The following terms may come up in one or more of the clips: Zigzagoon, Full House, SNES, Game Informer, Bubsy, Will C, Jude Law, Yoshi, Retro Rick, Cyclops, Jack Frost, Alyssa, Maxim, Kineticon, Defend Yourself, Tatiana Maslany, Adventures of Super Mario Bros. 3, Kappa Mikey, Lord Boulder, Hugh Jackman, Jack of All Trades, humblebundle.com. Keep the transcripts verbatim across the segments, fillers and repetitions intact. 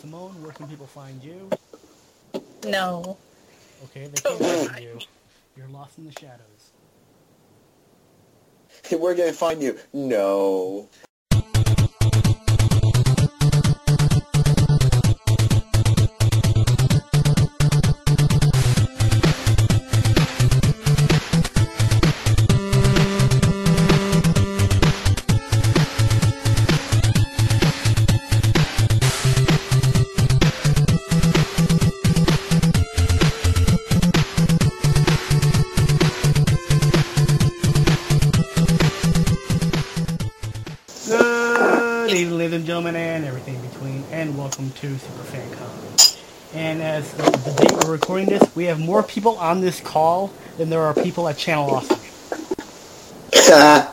Simone, where can people find you? No. Okay, they can't find you. You're lost in the shadows. Hey, where can I find you? No. And everything in between, and welcome to Super FanCom. And as the, the day we're recording this, we have more people on this call than there are people at Channel Awesome. I'd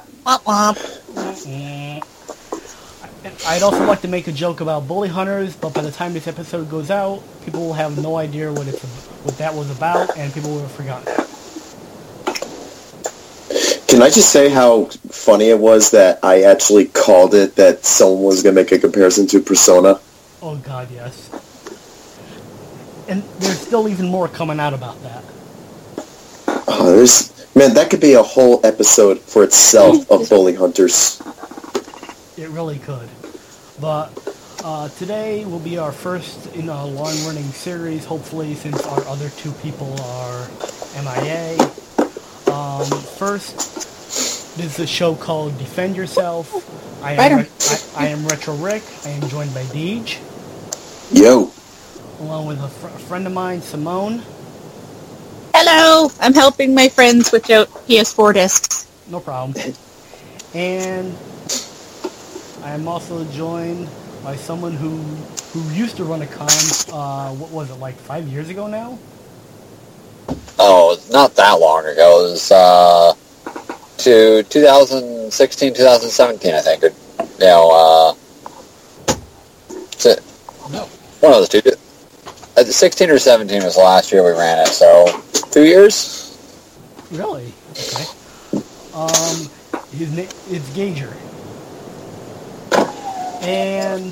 also like to make a joke about Bully Hunters, but by the time this episode goes out, people will have no idea what it's what that was about, and people will have forgotten. Can I just say how funny it was that I actually called it that someone was going to make a comparison to Persona? Oh, God, yes. And there's still even more coming out about that. Oh, there's... Man, that could be a whole episode for itself of Bully Hunters. It really could. But uh, today will be our first in a long-running series, hopefully, since our other two people are M I A. Um, first... This is a show called Defend Yourself. I am, Re- I, I am Retro Rick. I am joined by Deej. Yo. Along with a, fr- a friend of mine, Simone. Hello. I'm helping my friend switch out P S four discs. No problem. And I am also joined by someone who who used to run a con, uh, what was it, like five years ago now? Oh, not that long ago. It was, uh... to twenty sixteen, twenty seventeen, I think, or, you know, uh, it. No. One of those two. sixteen or seventeen was the last year we ran it, so two years? Really? Okay. Um, his name is Gager. And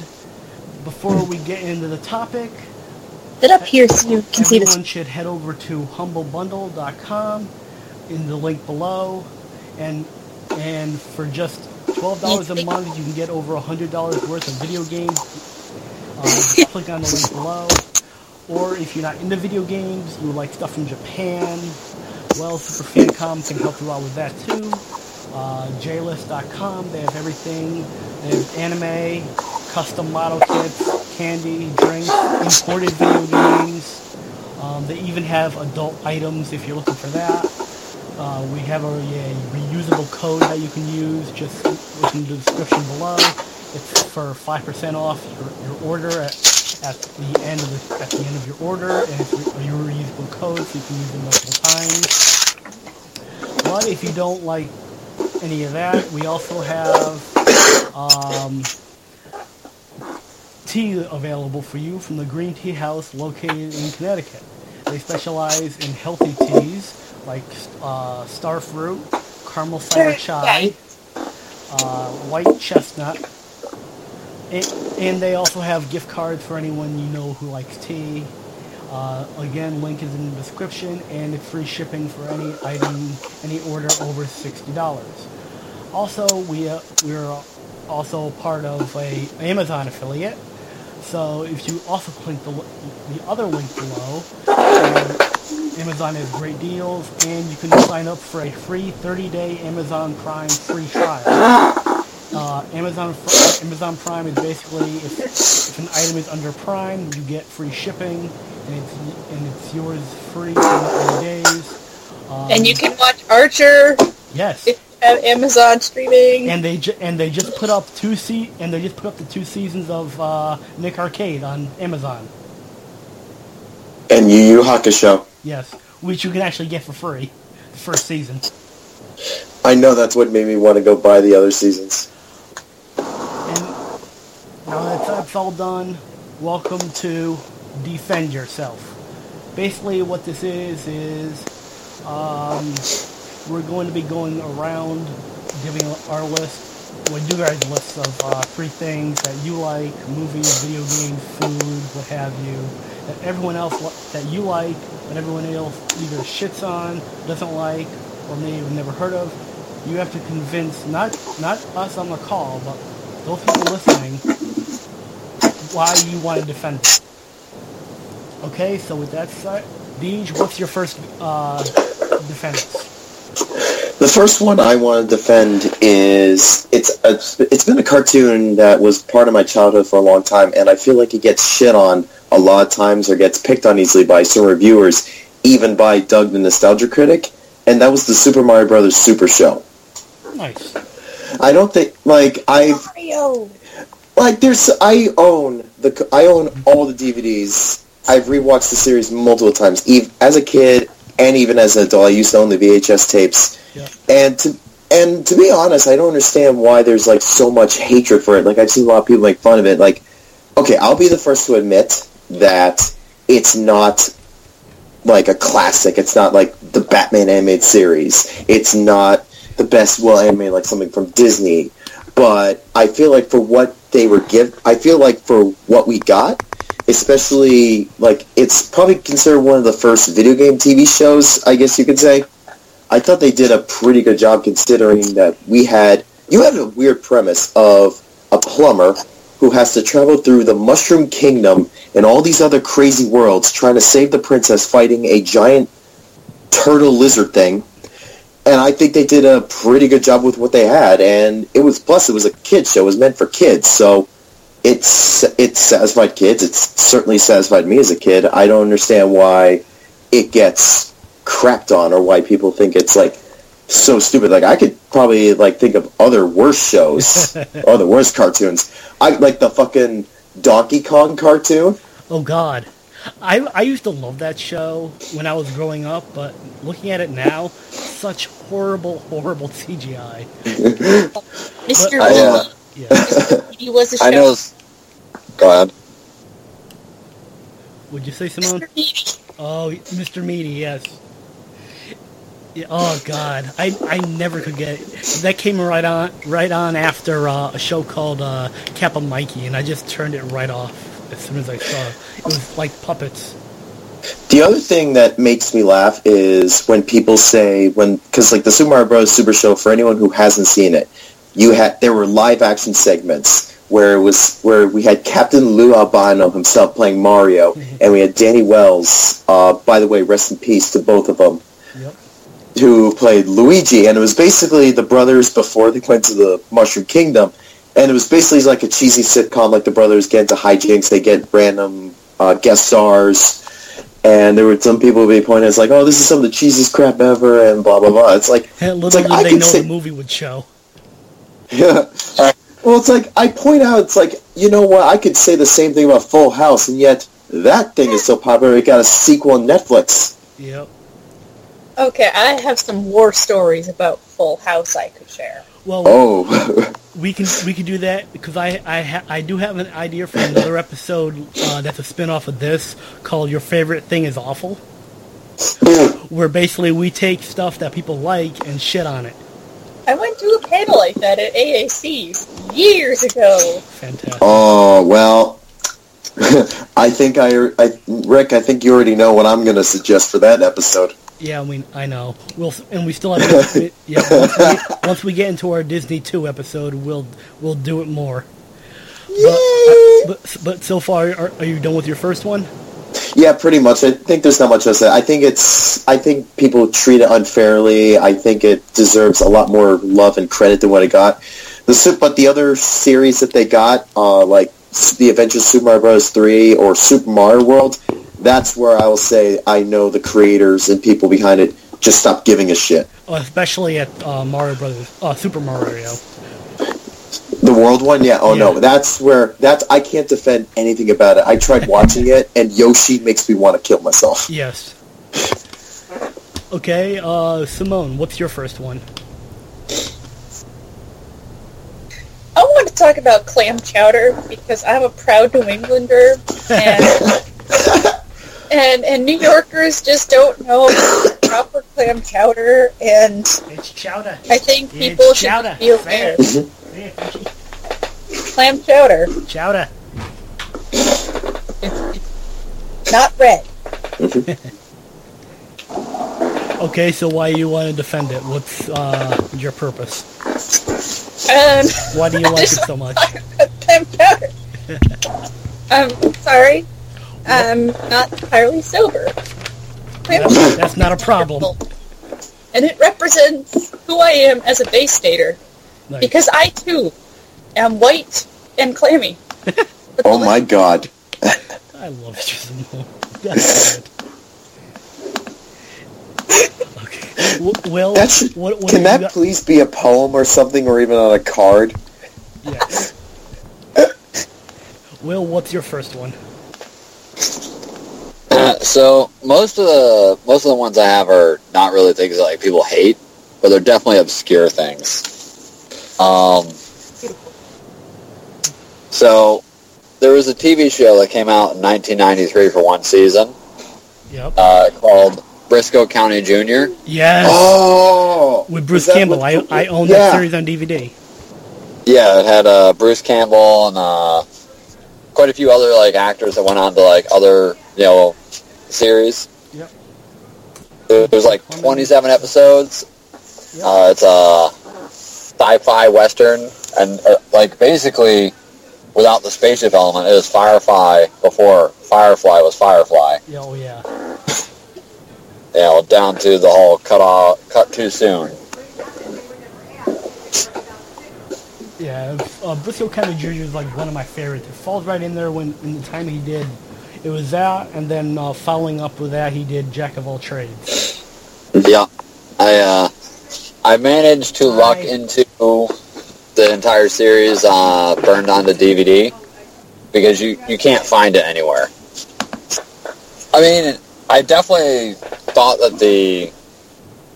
before we get into the topic, sit up here so you can see this. Everyone should head over to humble bundle dot com in the link below. And and for just twelve dollars a month, you can get over one hundred dollars worth of video games. Um, click on the link below. Or if you're not into video games, you like stuff from Japan, well, Super FanCom can help you out with that too. Uh, J List dot com, they have everything. They have anime, custom model kits, candy, drinks, imported video games. Um, they even have adult items if you're looking for that. Uh, we have a, a reusable code that you can use just look in the description below. It's for five percent off your, your order at, at the end of the, at the end of your order, and it's a reusable code so you can use it multiple times. But if you don't like any of that, we also have um, tea available for you from the Green Tea House located in Connecticut. They specialize in healthy teas like uh, starfruit, caramel sour chai, uh, white chestnut, and, and they also have gift cards for anyone you know who likes tea. Uh, again, link is in the description, and it's free shipping for any item, any order over sixty dollars. Also, we uh, we're also part of a Amazon affiliate, so if you also click the the other link below. Um, Amazon has great deals, and you can sign up for a free thirty-day Amazon Prime free trial. Uh, Amazon Amazon Prime is basically, if, if an item is under Prime, you get free shipping, and it's and it's yours free for thirty days. Um, and you can watch Archer. Yes. If you have Amazon streaming. And they ju- and they just put up two se- and they just put up the two seasons of uh, Nick Arcade on Amazon. And Yu Yu Hakusho. Yes, which you can actually get for free, the first season. I know, that's what made me want to go buy the other seasons. And now that that's all done, welcome to Defend Yourself. Basically what this is, is um, we're going to be going around giving our list, well, you guys' lists of uh, three things that you like: movies, video games, food, what have you, that everyone else that you like, that everyone else either shits on, doesn't like, or maybe have never heard of. You have to convince not not us on the call, but those people listening, why you want to defend it. Okay, so with that said, Deej, what's your first uh, defense? The first one I want to defend is, it's a, it's been a cartoon that was part of my childhood for a long time, and I feel like it gets shit on a lot of times or gets picked on easily by some reviewers, even by Doug the Nostalgia Critic, and that was the Super Mario Brothers Super Show. Nice. I don't think, like, I've... Mario. Like, there's, I own, the, I own all the D V Ds. I've rewatched the series multiple times, even as a kid and even as an adult. I used to own the V H S tapes. Yeah. And to and to be honest, I don't understand why there's, like, so much hatred for it. Like, I've seen a lot of people make fun of it. Like, okay, I'll be the first to admit that it's not, like, a classic. It's not, like, the Batman animated series. It's not the best well-animated, like, something from Disney. But I feel like for what they were give, I feel like for what we got, especially, like, it's probably considered one of the first video game T V shows, I guess you could say. I thought they did a pretty good job considering that we had, you had a weird premise of a plumber who has to travel through the Mushroom Kingdom and all these other crazy worlds trying to save the princess fighting a giant turtle lizard thing. And I think they did a pretty good job with what they had, and it was, plus it was a kid's show, it was meant for kids, so... It's it satisfied kids. It's certainly satisfied me as a kid. I don't understand why it gets crapped on or why people think it's, like, so stupid. Like, I could probably, like, think of other worse shows, other worse cartoons. I like the fucking Donkey Kong cartoon. Oh God, I I used to love that show when I was growing up, but looking at it now, such horrible, horrible C G I. Mister Meaty. Yeah. He was a show. I know. Go ahead. Would you say Simone? Mister Meaty. Oh, Mister Meaty, yes. Yeah, oh God, I I never could get it. That came right on right on after uh, a show called uh, Kappa Mikey, and I just turned it right off as soon as I saw it. It was like puppets. The other thing that makes me laugh is when people say when because like the Super Mario Bros. Super Show, for anyone who hasn't seen it, you had there were live action segments where it was where we had Captain Lou Albano himself playing Mario, and we had Danny Wells. Uh, by the way, rest in peace to both of them, yep. Who played Luigi, and it was basically the brothers before they went to the Mushroom Kingdom, and it was basically like a cheesy sitcom, like the brothers get into hijinks, they get random uh, guest stars, and there were some people who would be pointing out, like, oh, this is some of the cheesiest crap ever, and blah blah blah. It's like, and little did like, they know say- the movie would show. Yeah. Well, it's like, I point out, it's like, you know what, I could say the same thing about Full House, and yet that thing is so popular, it got a sequel on Netflix. Yep. Okay, I have some war stories about Full House I could share. Well, oh. we can we can do that, because I I, ha- I do have an idea for another episode uh, that's a spin-off of this, called Your Favorite Thing is Awful, where basically we take stuff that people like and shit on it. I went to a panel like that at A A C years ago. Fantastic. Oh, well, I think I, I, Rick, I think you already know what I'm going to suggest for that episode. Yeah, I mean, I know. We'll and we still have. It, yeah, once we, once we get into our Disney two episode, we'll we'll do it more. Yay! But, I, but but so far, are, are you done with your first one? Yeah, pretty much. I think there's not much else to say. I think it's. I think people treat it unfairly. I think it deserves a lot more love and credit than what it got. The but the other series that they got, uh, like the Adventures of Super Mario Bros. three or Super Mario World, that's where I will say I know the creators and people behind it just stopped giving a shit. Especially at uh, Mario Brothers, uh, Super Mario. The world one? Yeah. Oh, yeah. No. That's where... That's, I can't defend anything about it. I tried watching it, and Yoshi makes me want to kill myself. Yes. Okay, uh, Simone, what's your first one? I want to talk about clam chowder, because I'm a proud New Englander, and and, and New Yorkers just don't know proper clam chowder, and... It's chowder. I think people it's should chowder. Feel fair. Clam chowder. Chowder. It's not red. Okay, so why you want to defend it? What's uh, your purpose? Um, why do you like it so much? I'm um, sorry. I'm not entirely sober. That's, that's not a problem. And it represents who I am as a Bay Stater. Nice. Because I, too, am white and clammy. Oh, my God. I love you. That's good. Okay. Well, that's, what, what can that got? Please be a poem or something, or even on a card? Yes. Will, what's your first one? Uh, so most of the most of the ones I have are not really things that like people hate, but they're definitely obscure things. Um. So there was a T V show that came out in nineteen ninety-three for one season. Yep. Uh, called Brisco County Junior Yes. Oh. With Bruce Campbell, I I own yeah. that series on D V D. Yeah, it had uh, Bruce Campbell and uh, quite a few other like actors that went on to like other you know series. Yep. There was like twenty-seven episodes. Yep. Uh, it's a sci-fi western, and uh, like basically without the spaceship element, it was Firefly before Firefly was Firefly. Oh yeah. You know, down to the whole cut off, cut too soon. Yeah, uh, Brisco County Junior is like one of my favorites. It falls right in there when in the time he did. It was that, and then uh, following up with that, he did Jack of All Trades. Yeah, I uh, I managed to luck into the entire series uh, burned onto D V D because you, you can't find it anywhere. I mean, I definitely thought that the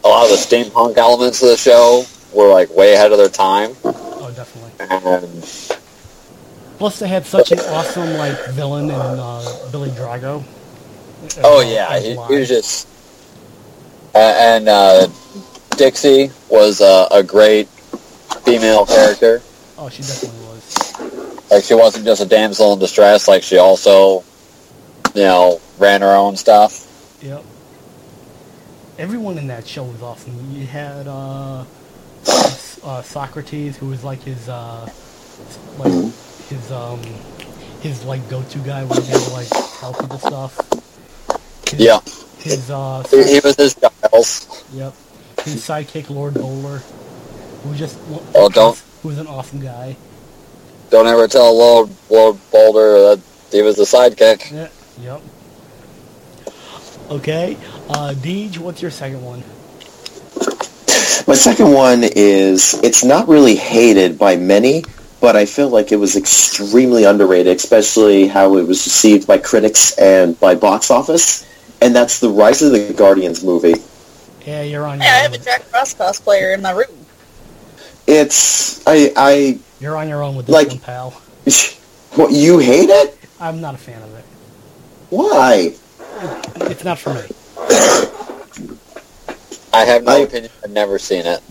a lot of the steampunk elements of the show were like way ahead of their time. Um, Plus, they had such an awesome like villain in uh, Billy Drago. And, oh yeah, he, he was just uh, and uh, Dixie was uh, a great female character. Oh, she definitely was. Like she wasn't just a damsel in distress. Like she also, you know, ran her own stuff. Yep. Everyone in that show was awesome. You had. Uh... Uh, Socrates, who was like his, uh, like his, um, his like go-to guy when he had to like tell people stuff. His, yeah. His uh, he, he was his Giles. Yep. His sidekick, Lord Boulder, who just oh, don't, who was an awesome guy. Don't ever tell Lord Lord Boulder that he was the sidekick. Yeah. Yep. Okay, uh, Deej, what's your second one? My second one is, it's not really hated by many, but I feel like it was extremely underrated, especially how it was received by critics and by box office, and that's the Rise of the Guardians movie. Yeah, you're on your yeah, own. I have a Jack Frost cosplayer in my room. It's, I, I... You're on your own with this like, one, pal. What, you hate it? I'm not a fan of it. Why? It's not for me. I have no I, opinion. I've never seen it.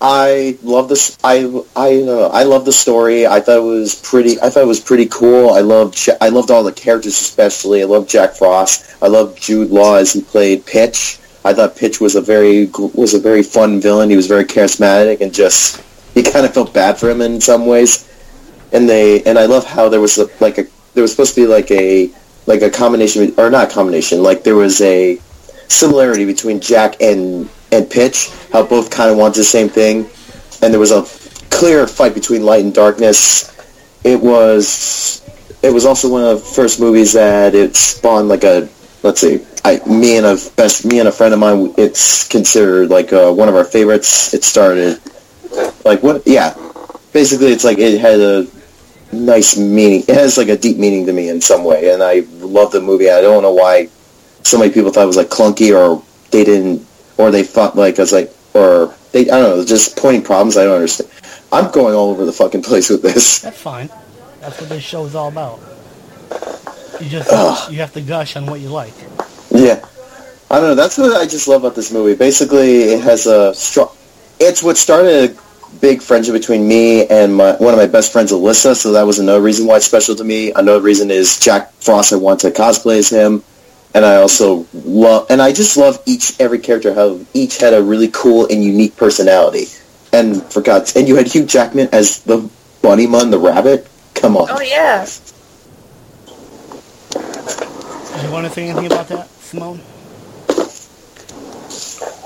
I love this. I I uh, I love the story. I thought it was pretty. I thought it was pretty cool. I loved. I loved all the characters, especially. I loved Jack Frost. I loved Jude Law as he played Pitch. I thought Pitch was a very was a very fun villain. He was very charismatic and just. You kind of felt bad for him in some ways. And they and I love how there was a, like a there was supposed to be like a like a combination or not a combination like there was a similarity between Jack and. and Pitch, how both kind of wanted the same thing, and there was a clear fight between light and darkness. It was it was also one of the first movies that it spawned like a, let's see, I, me and a best me and a friend of mine, it's considered like a, one of our favorites. It started, like what, yeah, basically it's like it had a nice meaning, it has like a deep meaning to me in some way, and I love the movie. I don't know why so many people thought it was like clunky, or they didn't Or they thought, like, I was like, or, they, I don't know, just pointing problems, I don't understand. I'm going all over the fucking place with this. That's fine. That's what this show is all about. You just, Ugh. you have to gush on what you like. Yeah. I don't know, that's what I just love about this movie. Basically, it has a strong, it's what started a big friendship between me and my one of my best friends, Alyssa, so that was another reason why it's special to me. Another reason is Jack Frost, I want to cosplay as him. And I also love, and I just love each, every character, how each had a really cool and unique personality. And for God's sake, and you had Hugh Jackman as the Bunny Mun, the rabbit? Come on. Oh, yeah. Do you want to say anything about that, Simone?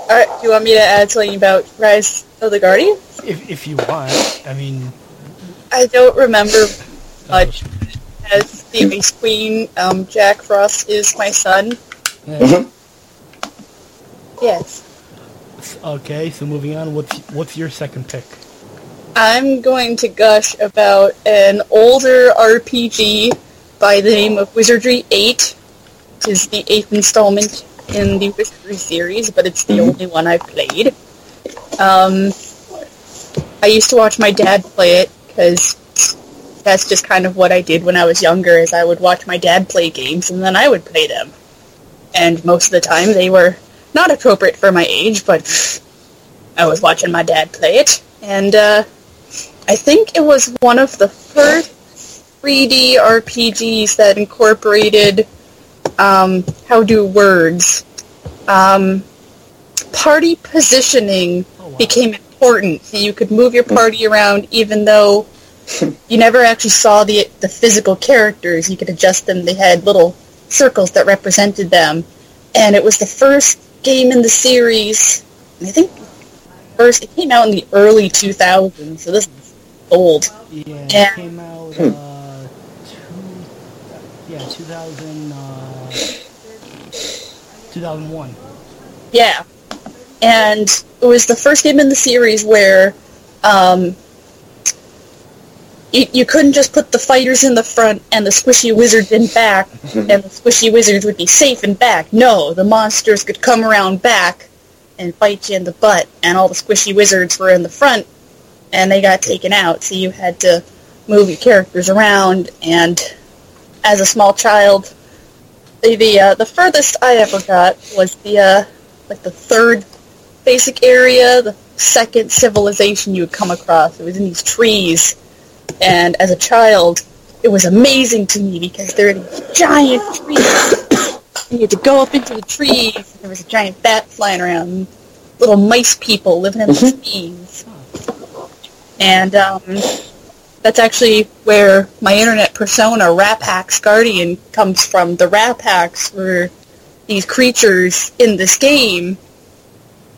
Alright, do you want me to add something about Rise of the Guardians? If, if you want, I mean... I don't remember much. As the Ice Queen, um, Jack Frost is my son. Mm-hmm. Yes. Okay, so moving on, what's, what's your second pick? I'm going to gush about an older R P G by the name of Wizardry eight, which is the eighth installment in the Wizardry series, but it's the mm-hmm. only one I've played. Um, I used to watch my dad play it, because that's just kind of what I did when I was younger, is I would watch my dad play games, and then I would play them. And most of the time, they were not appropriate for my age, but I was watching my dad play it. And uh, I think it was one of the first three D R P Gs that incorporated um, how do words. Um, party positioning oh, wow. became important, so you could move your party around even though you never actually saw the the physical characters. You could adjust them. They had little circles that represented them. And it was the first game in the series. I think first it came out in the early two thousands, so this is old. Yeah, and it came out uh, two, yeah, two thousand, uh, two thousand one. Yeah, and it was the first game in the series where... Um, You, you couldn't just put the fighters in the front and the squishy wizards in back, and the squishy wizards would be safe in back. No, the monsters could come around back and bite you in the butt, and all the squishy wizards were in the front, and they got taken out, so you had to move your characters around, and as a small child, the the, uh, the furthest I ever got was the uh, like the third basic area, the second civilization you would come across. It was in these trees. And as a child, it was amazing to me because there were these giant trees. And you had to go up into the trees. And there was a giant bat flying around. And little mice people living in mm-hmm. the trees. And um, that's actually where my internet persona, Rap Hacks Guardian, comes from. The Rap Hacks were these creatures in this game.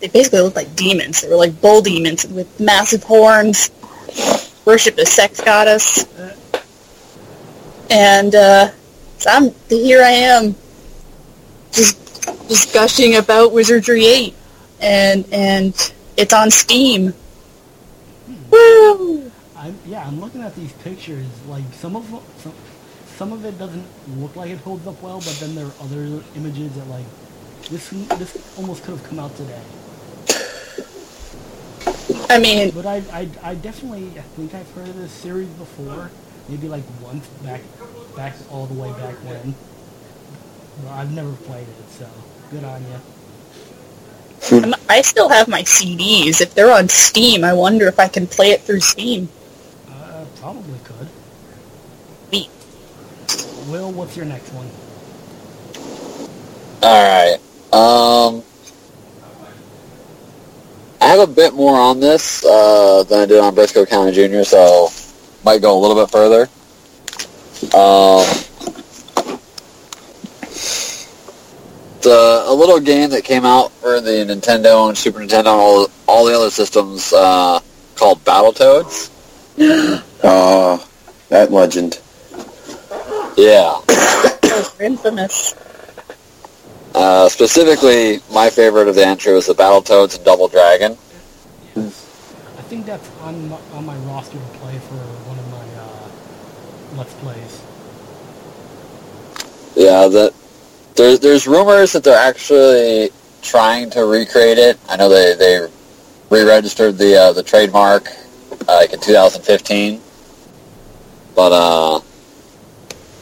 They basically looked like demons. They were like bull demons with massive horns. Worship the sex goddess, and uh, so I'm here. I am just just gushing about Wizardry eight, and and it's on Steam. Hmm. Woo! I'm, yeah, I'm looking at these pictures. Like some of some, some of it doesn't look like it holds up well, but then there are other images that like this this almost could have come out today. I mean, but I, I, I definitely I think I've heard of this series before, maybe like once back, back all the way back when. Well, I've never played it, so good on you. I still have my C Ds. If they're on Steam, I wonder if I can play it through Steam. Uh, probably could. Neat. Will, what's your next one? All right. Um. I have a bit more on this uh, than I did on Brisco County Junior, so might go a little bit further. Um, it's a, a little game that came out for the Nintendo and Super Nintendo and all, all the other systems uh, called Battletoads. Oh, that legend. Yeah. Those were infamous. Uh, specifically, my favorite of the entry was the Battletoads and Double Dragon. Yes. I think that's on my, on my roster to play for one of my uh, Let's Plays. Yeah, the, there, there's rumors that they're actually trying to recreate it. I know they, they re-registered the uh, the trademark uh, like in two thousand fifteen. But uh,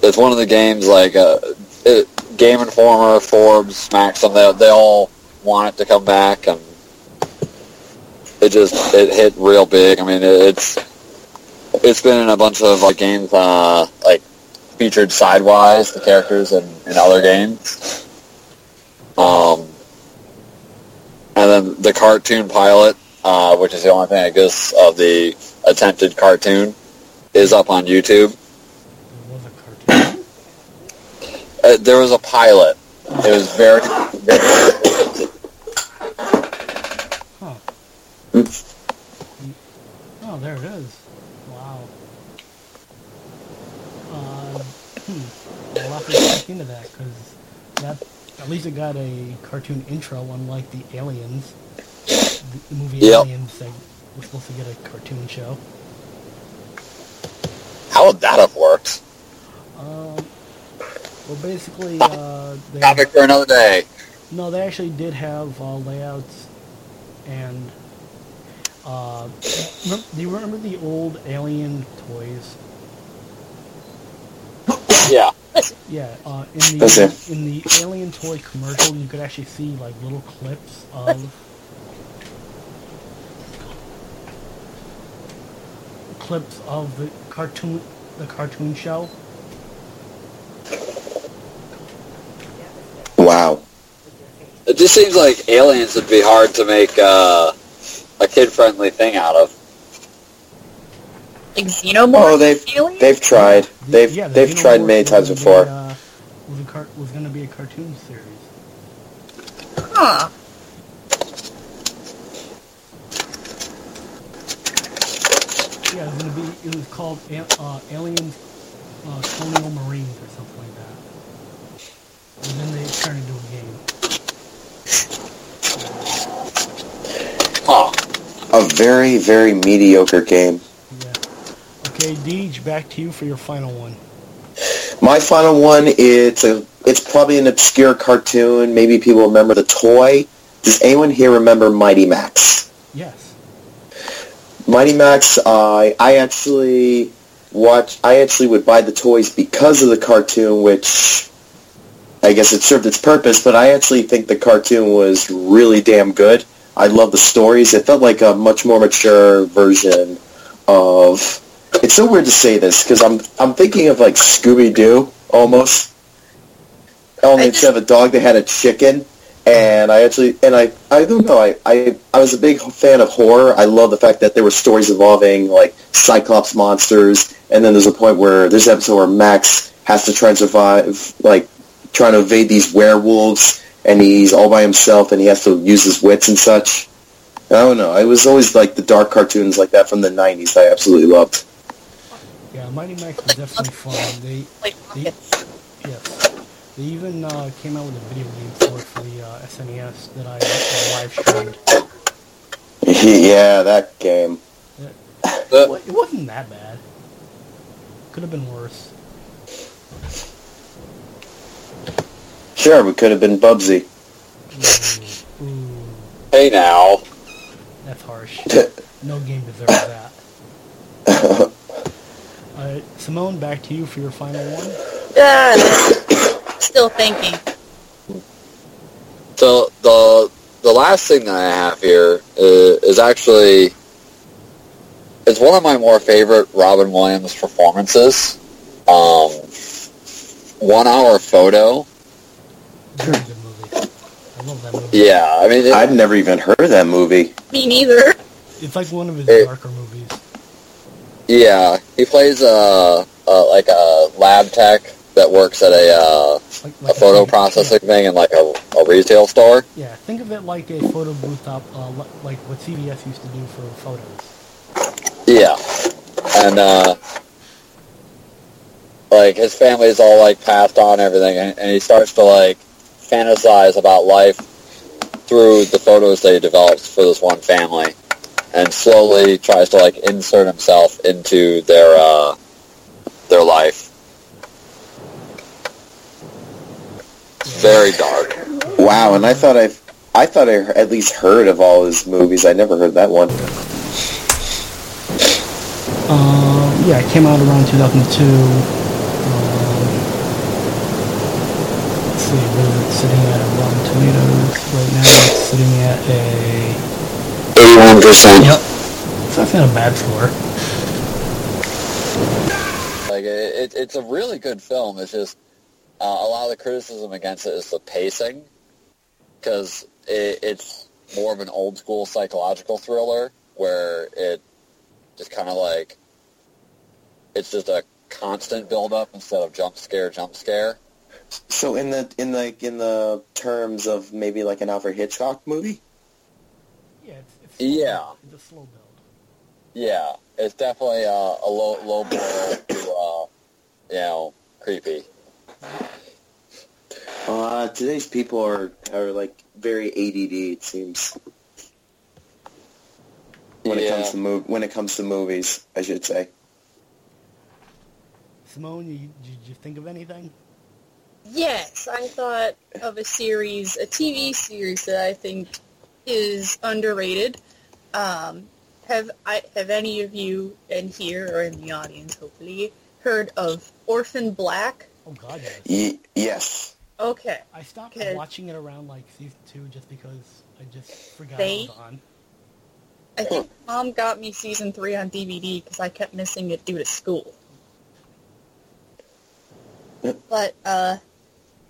it's one of the games like... Uh, it, Game Informer, Forbes, Maxim, they, they all want it to come back, and it just it hit real big. I mean, it, it's it's been in a bunch of like games, uh, like featured sidewise the characters in, in other games. Um, and then the cartoon pilot, uh, which is the only thing, I guess, of the attempted cartoon, is up on YouTube. Uh, there was a pilot. It was very... very huh. Oops. Oh, there it is. Wow. Uh, hmm. I'll have to check into that, because that, at least it got a cartoon intro, unlike the Aliens. The movie yep. Aliens, they were supposed to get a cartoon show. How would that have worked? Um... Uh, Well, basically, uh... They topic had, for another day. No, they actually did have uh, layouts and... Uh... Do you remember the old Alien toys? Yeah. Yeah, uh, in the in the Alien toy commercial, you could actually see, like, little clips of... clips of the cartoon, the cartoon show. Wow. It just seems like Aliens would be hard to make uh, a kid-friendly thing out of. Like Xenomorph? Oh, they've, they've tried. They've yeah, the they've Xenomorph tried many times before. Be, uh, was car- was going to be a cartoon series. Huh. Yeah, it was going to be, it was called uh, Aliens uh, Colonial Marines or something like that. And then they turn into a game. Oh, a very, very mediocre game. Yeah. Okay, Deej, back to you for your final one. My final one, it's a, it's probably an obscure cartoon. Maybe people remember the toy. Does anyone here remember Mighty Max? Yes. Mighty Max, I, I actually watch. I actually would buy the toys because of the cartoon, which... I guess it served its purpose, but I actually think the cartoon was really damn good. I love the stories. It felt like a much more mature version of... It's so weird to say this, because I'm I'm thinking of, like, Scooby-Doo, almost. Only instead of a dog, they had a chicken. And I actually... And I, I don't know, I, I, I was a big fan of horror. I love the fact that there were stories involving, like, Cyclops monsters. And then there's a point where... There's an episode where Max has to try and survive, like... trying to evade these werewolves, and he's all by himself, and he has to use his wits and such. I don't know. It was always like the dark cartoons like that from the nineties I absolutely loved. Yeah, Mighty Max was definitely fun. They, they, yes. They even uh, came out with a video game for it for the uh, S N E S that I uh, live-streamed. Yeah, that game. It, it wasn't that bad. Could have been worse. Sure, we could have been Bubsy. Ooh, ooh. Hey now. That's harsh. No game deserves that. uh, Simone, back to you for your final one. Yeah, still thinking. So the the last thing that I have here is, is actually it's one of my more favorite Robin Williams performances. Um, one hour photo. Very good movie. I love that movie. Yeah, I mean... It, I've never even heard of that movie. Me neither. It's like one of his it, darker movies. Yeah, he plays, uh, uh, like a lab tech that works at a, uh, like, like a photo a, processing yeah. thing in, like, a, a retail store. Yeah, think of it like a photo booth up, uh, like what C B S used to do for photos. Yeah. And, uh... like, his family's all, like, passed on and everything, and, and he starts to, like... fantasize about life through the photos that he develops for this one family, and slowly tries to like insert himself into their uh, their life. Very dark. Wow, and I thought I I thought I at least heard of all his movies. I never heard that one. Uh, yeah, it came out around two thousand two. Sitting at a Rotten Tomatoes right now. It's sitting at a eighty-one percent. Yep, so that's not a bad score. Like it, it, it's a really good film. It's just uh, a lot of the criticism against it is the pacing, because it, it's more of an old school psychological thriller where it just kind of like it's just a constant build up instead of jump scare, jump scare. So in the in like in the terms of maybe like an Alfred Hitchcock movie. Yeah, it's, it's slow, yeah, it's a slow build. Yeah, it's definitely uh, a low low boil to uh, you know, creepy. Uh, today's people are, are like very A D D. It seems when yeah. it comes to mov- when it comes to movies, I should say. Simone, you, did you think of anything? Yes, I thought of a series, a T V series that I think is underrated. Um, have I have any of you in here or in the audience, hopefully, heard of Orphan Black? Oh God, yes. Ye- yes. Okay. I stopped watching it around like season two just because I just forgot they, it was on. I think Mom got me season three on D V D because I kept missing it due to school. But uh,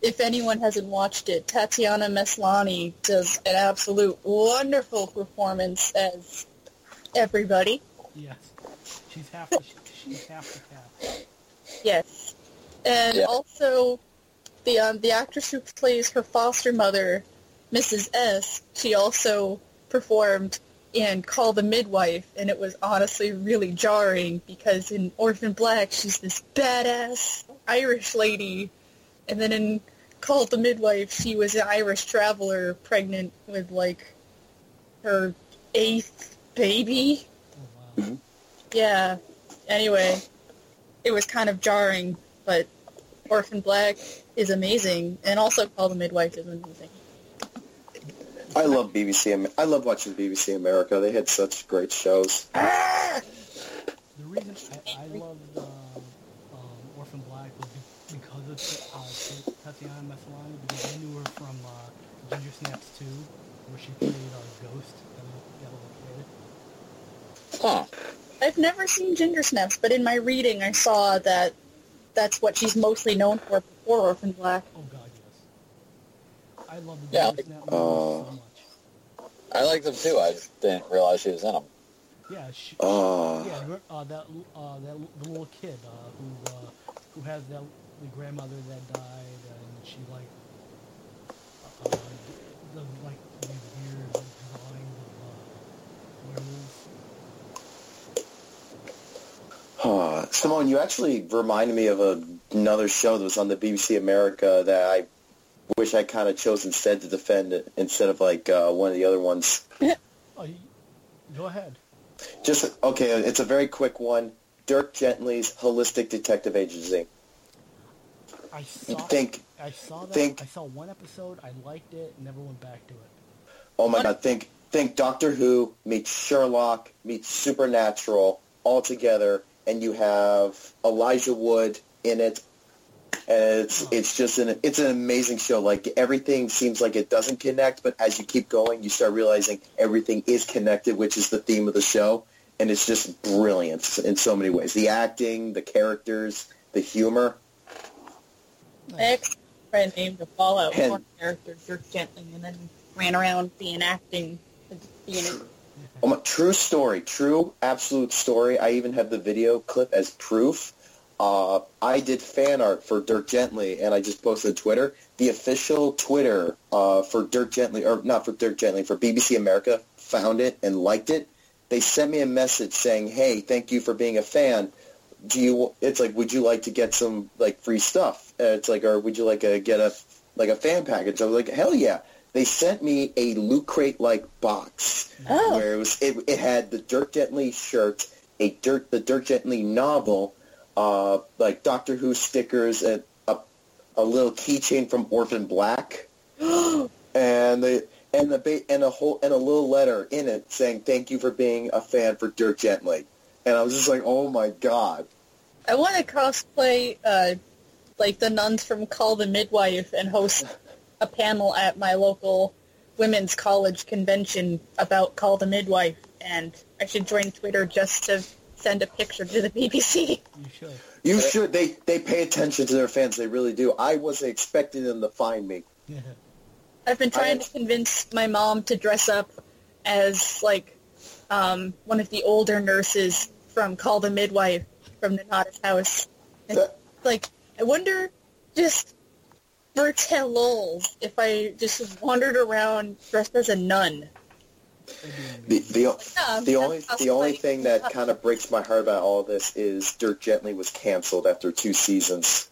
if anyone hasn't watched it, Tatiana Maslany does an absolute wonderful performance as everybody. Yes, she's half the she's half the cast. Yes, and yeah. also the um, the actress who plays her foster mother, Missus S. She also performed in Call the Midwife, and it was honestly really jarring because in Orphan Black she's this badass Irish lady, and then in Call the Midwife she was an Irish traveler pregnant with like her eighth baby. Oh, wow. Yeah. Anyway, it was kind of jarring, but Orphan Black is amazing, and also Call the Midwife is amazing. I love B B C. I love watching B B C America. They had such great shows. The reason I, I loved uh, um, Orphan Black was because of uh, Tatiana Maslany, because I knew her from uh, Ginger Snaps two, where she played uh, Ghost, and got a little kid. Huh. I've never seen Ginger Snaps, but in my reading I saw that that's what she's mostly known for before Orphan Black. Oh, God. I love the yeah, Snap uh, so much. I like them too. I just didn't realize she was in them. Yeah, she, uh, yeah. Uh, that, uh, that the little kid uh, who uh, who has that the grandmother that died, and she like uh, does like these weird drawings of uh, werewolves. Huh. Simone, you actually reminded me of a, another show that was on the B B C America that I. Wish I kind of chose instead to defend it instead of like uh, one of the other ones. Oh, go ahead. Just okay. It's a very quick one. Dirk Gently's Holistic Detective Agency. I saw. Think. I saw that. Think, I saw one episode. I liked it. Never went back to it. Oh my what? God! Think. Think. Doctor Who meets Sherlock meets Supernatural all together, and you have Elijah Wood in it. And it's it's just an it's an amazing show. Like everything seems like it doesn't connect, but as you keep going, you start realizing everything is connected, which is the theme of the show. And it's just brilliant in so many ways: the acting, the characters, the humor. Nice. My ex-friend named the Fallout Four character Dirk Gently, and then ran around being acting. Being true. Oh my, true story, true absolute story. I even have the video clip as proof. Uh, I did fan art for Dirk Gently, and I just posted on Twitter. The official Twitter uh, for Dirk Gently, or not for Dirk Gently, for B B C America, found it and liked it. They sent me a message saying, "Hey, thank you for being a fan. Do you?" It's like, would you like to get some like free stuff? Uh, it's like, or would you like a, get a like a fan package? I was like, hell yeah. They sent me a Loot Crate-like box oh. where it was. It, it had the Dirk Gently shirt, a Dirk the Dirk Gently novel. Uh, like Doctor Who stickers, and a, a little keychain from Orphan Black, and the and the and a whole and a little letter in it saying thank you for being a fan for Dirk Gently, and I was just like, oh my God! I want to cosplay uh, like the nuns from Call the Midwife and host a panel at my local women's college convention about Call the Midwife, and I should join Twitter just to. Send a picture to the B B C. You should. You should. They they pay attention to their fans. They really do. I wasn't expecting them to find me. Yeah. I've been trying I... to convince my mom to dress up as, like, um, one of the older nurses from Call the Midwife from Nanada's house. And, that... like, I wonder just for tells if I just wandered around dressed as a nun. The the, like, no, the only the only thing that kind of breaks my heart about all this is Dirk Gently was canceled after two seasons.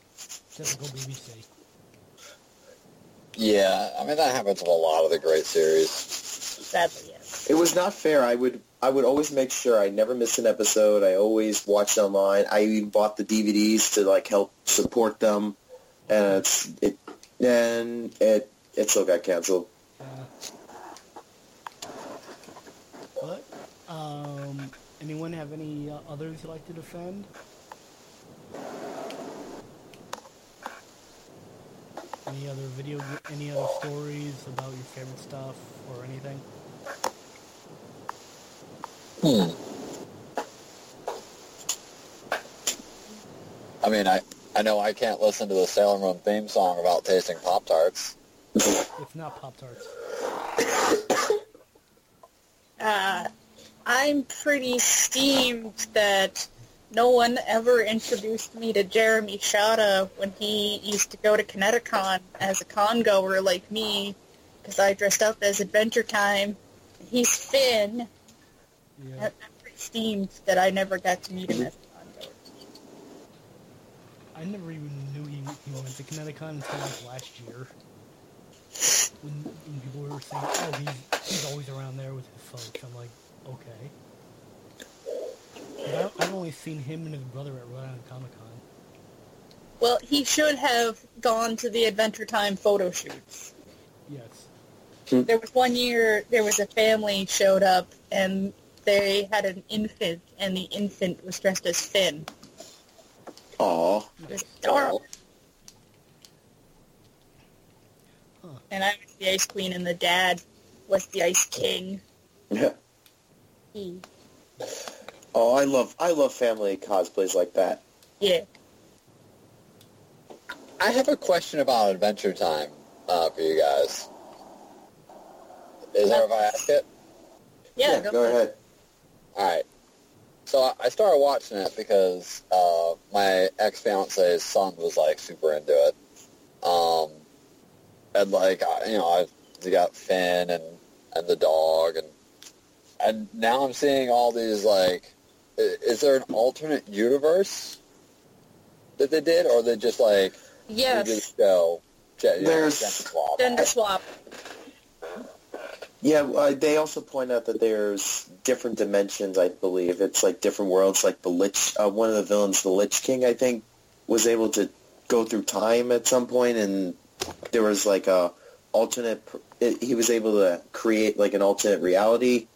Yeah, I mean that happens with a lot of the great series. Sadly, yes. It was not fair. I would I would always make sure I never missed an episode. I always watched online. I even bought the D V Ds to like help support them, and it's, it and it it still got canceled. Uh. But, um, anyone have any uh, others you'd like to defend? Any other video, any other stories about your favorite stuff or anything? Hmm. I mean, I, I know I can't listen to the Sailor Moon theme song about tasting Pop-Tarts. It's not Pop-Tarts. Uh, I'm pretty steamed that no one ever introduced me to Jeremy Shada when he used to go to Kineticon as a con-goer like me, because I dressed up as Adventure Time. He's Finn. Yeah. I'm pretty steamed that I never got to meet him as a con-goer. I never even knew he, he went to Kineticon until like last year. When, when people were saying, oh, he's, he's always around there with his folks, I'm like, okay. I, I've only seen him and his brother at Rhode Island Comic-Con. Well, he should have gone to the Adventure Time photo shoots. Yes. Hmm. There was one year, there was a family showed up, and they had an infant, and the infant was dressed as Finn. Aww. It was adorable. And I was the Ice Queen, and the dad was the Ice King. Yeah. He. Oh, I love I love family cosplays like that. Yeah. I have a question about Adventure Time uh, for you guys. Is that if I ask it? Yeah, yeah go, go ahead. All right. So I started watching it because uh, my ex-fiance's son was, like, super into it. Um... And, like, you know, I got Finn and, and the dog, and and now I'm seeing all these, like, is there an alternate universe that they did, or they just, like, yes. They just go, you know, gender swap? Gender swap. Yeah, uh, they also point out that there's different dimensions, I believe. It's, like, different worlds, like the Lich, uh, one of the villains, the Lich King, I think, was able to go through time at some point, and... There was, like, a alternate... It, he was able to create, like, an alternate reality.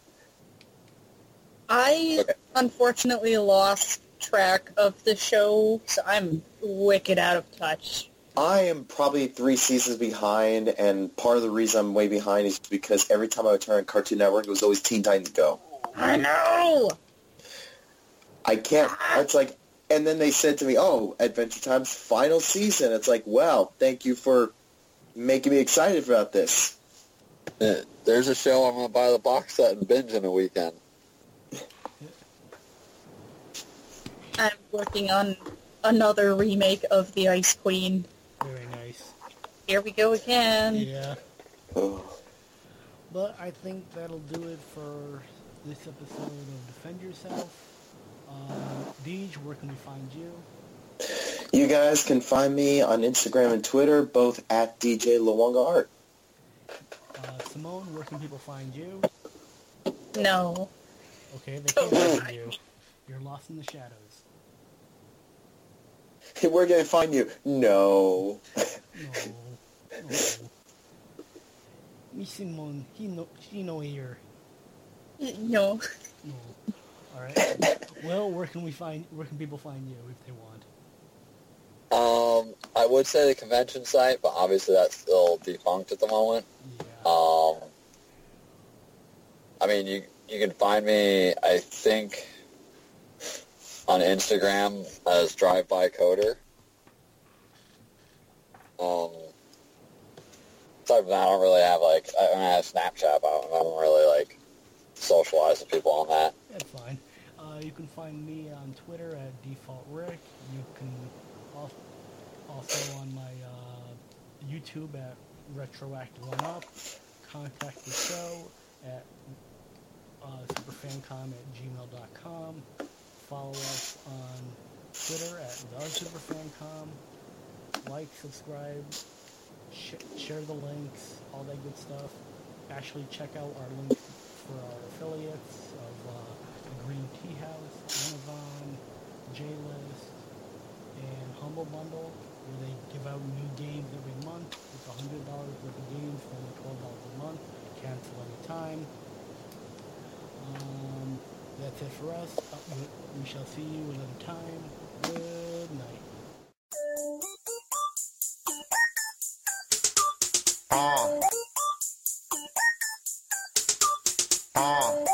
I, okay. unfortunately, lost track of the show, so I'm wicked out of touch. I am probably three seasons behind, and part of the reason I'm way behind is because every time I would turn on Cartoon Network, it was always Teen Titans Go. I know! I can't... It's like... And then they said to me, oh, Adventure Time's final season. It's like, wow, thank you for making me excited about this. Yeah, there's a show I'm going to buy the box set and binge in a weekend. I'm working on another remake of The Ice Queen. Very nice. Here we go again. Yeah. Oh. But I think that'll do it for this episode of Defend Yourself. Uh, Deej, where can we find you? You guys can find me on Instagram and Twitter, both at D J Luonga Art. Uh, Simone, where can people find you? No. Okay, they can't find you. You're lost in the shadows. Hey, where can I find you? No. no. no. Me Simone, he no, she no here. No. No. All right. Well, where can we find? Where can people find you if they want? Um, I would say the convention site, but obviously that's still defunct at the moment. Yeah. Um, I mean, you you can find me, I think, on Instagram as Drive By Coder. Um, so aside from that, I don't really have, like, I mean, I have Snapchat, but I don't, I don't really, like, socialize with people on that. That's fine. Uh, you can find me on Twitter at DefaultRick. You can also on my uh, YouTube at RetroAct one Up. Contact the show at uh, SuperFanCom at gmail dot com. Follow us on Twitter at the SuperFanCom. Like, subscribe, sh- share the links, all that good stuff. Actually, check out our link for our affiliates of uh, the Green Tea House, Amazon, JList, and Humble Bundle, where they give out new games every month. It's one hundred dollars worth of games for only twelve dollars a month. Cancel any time. Um, that's it for us. We shall see you another time. Good night. Oh. Oh.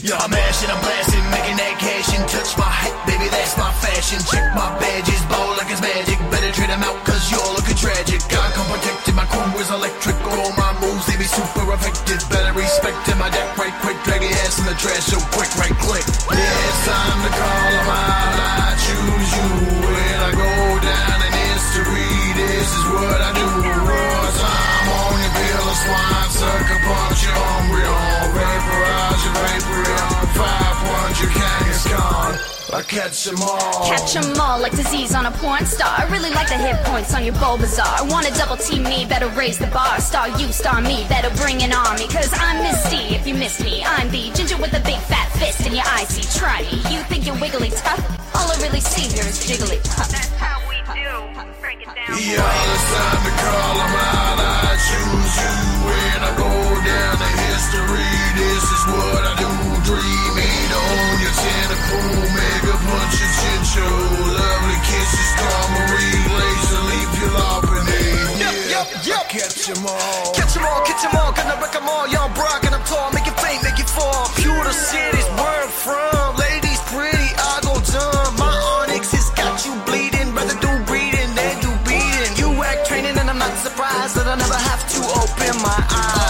Yo, I'm mashing, I'm blasting, making that cash and touch my hype, baby, that's my fashion. Check my badges, ball like it's magic. Better trade them out, cause y'all looking tragic. I come protected, my crew is electric. All my moves, they be super effective. Better respect in my deck right quick. Drag your ass in the trash, so quick right click. Yeah, it's time to call them out. I choose you when I go down in history. This is what I do. Raw time on your bill of swine. Sucker punch your hungry on. Vaporize your vapor on. Five punch your cat is gone. I catch them all. Catch them all like disease on a porn star. I really like the hit points on your Bulbasaur. Wanna double team me, better raise the bar. Star you, star me, better bring an army. Cause I'm Miss D, if you miss me. I'm the ginger with a big fat fist in your eye. See, try me, you think you're wiggly tough. All I really see here is jiggly puff. That's how we do. Break it down. Y'all, it's time to call them out. I choose you when I go down to history. This is what I do. Dream ain't on your tentacle. Mega punch your chin show. Lovely kisses, Star Marie. Laser leaf, your loppany. Yep, yep, yep. Catch them all. Catch them all, catch them all. Gonna wreck them all. Y'all brock and I'm tall. Make it faint, make it fall. Pewter cities, where I'm from. Ladies pretty, I go dumb. My onyx has got you bleeding. Rather do breeding than do beating. You act training and I'm not surprised that I never have to open my eyes.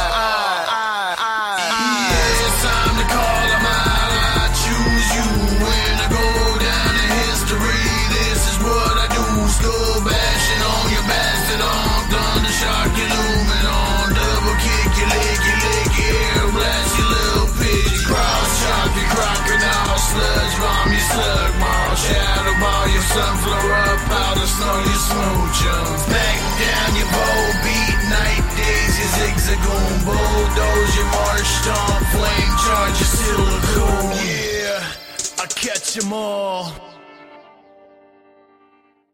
Slug ball, shadow ball, your sunflower up out of snow, your smoochums. Back down your bow, beat night days, your zigzagoon, bulldoze, your march stomp, flame charge, your silicone. Yeah, I catch them all.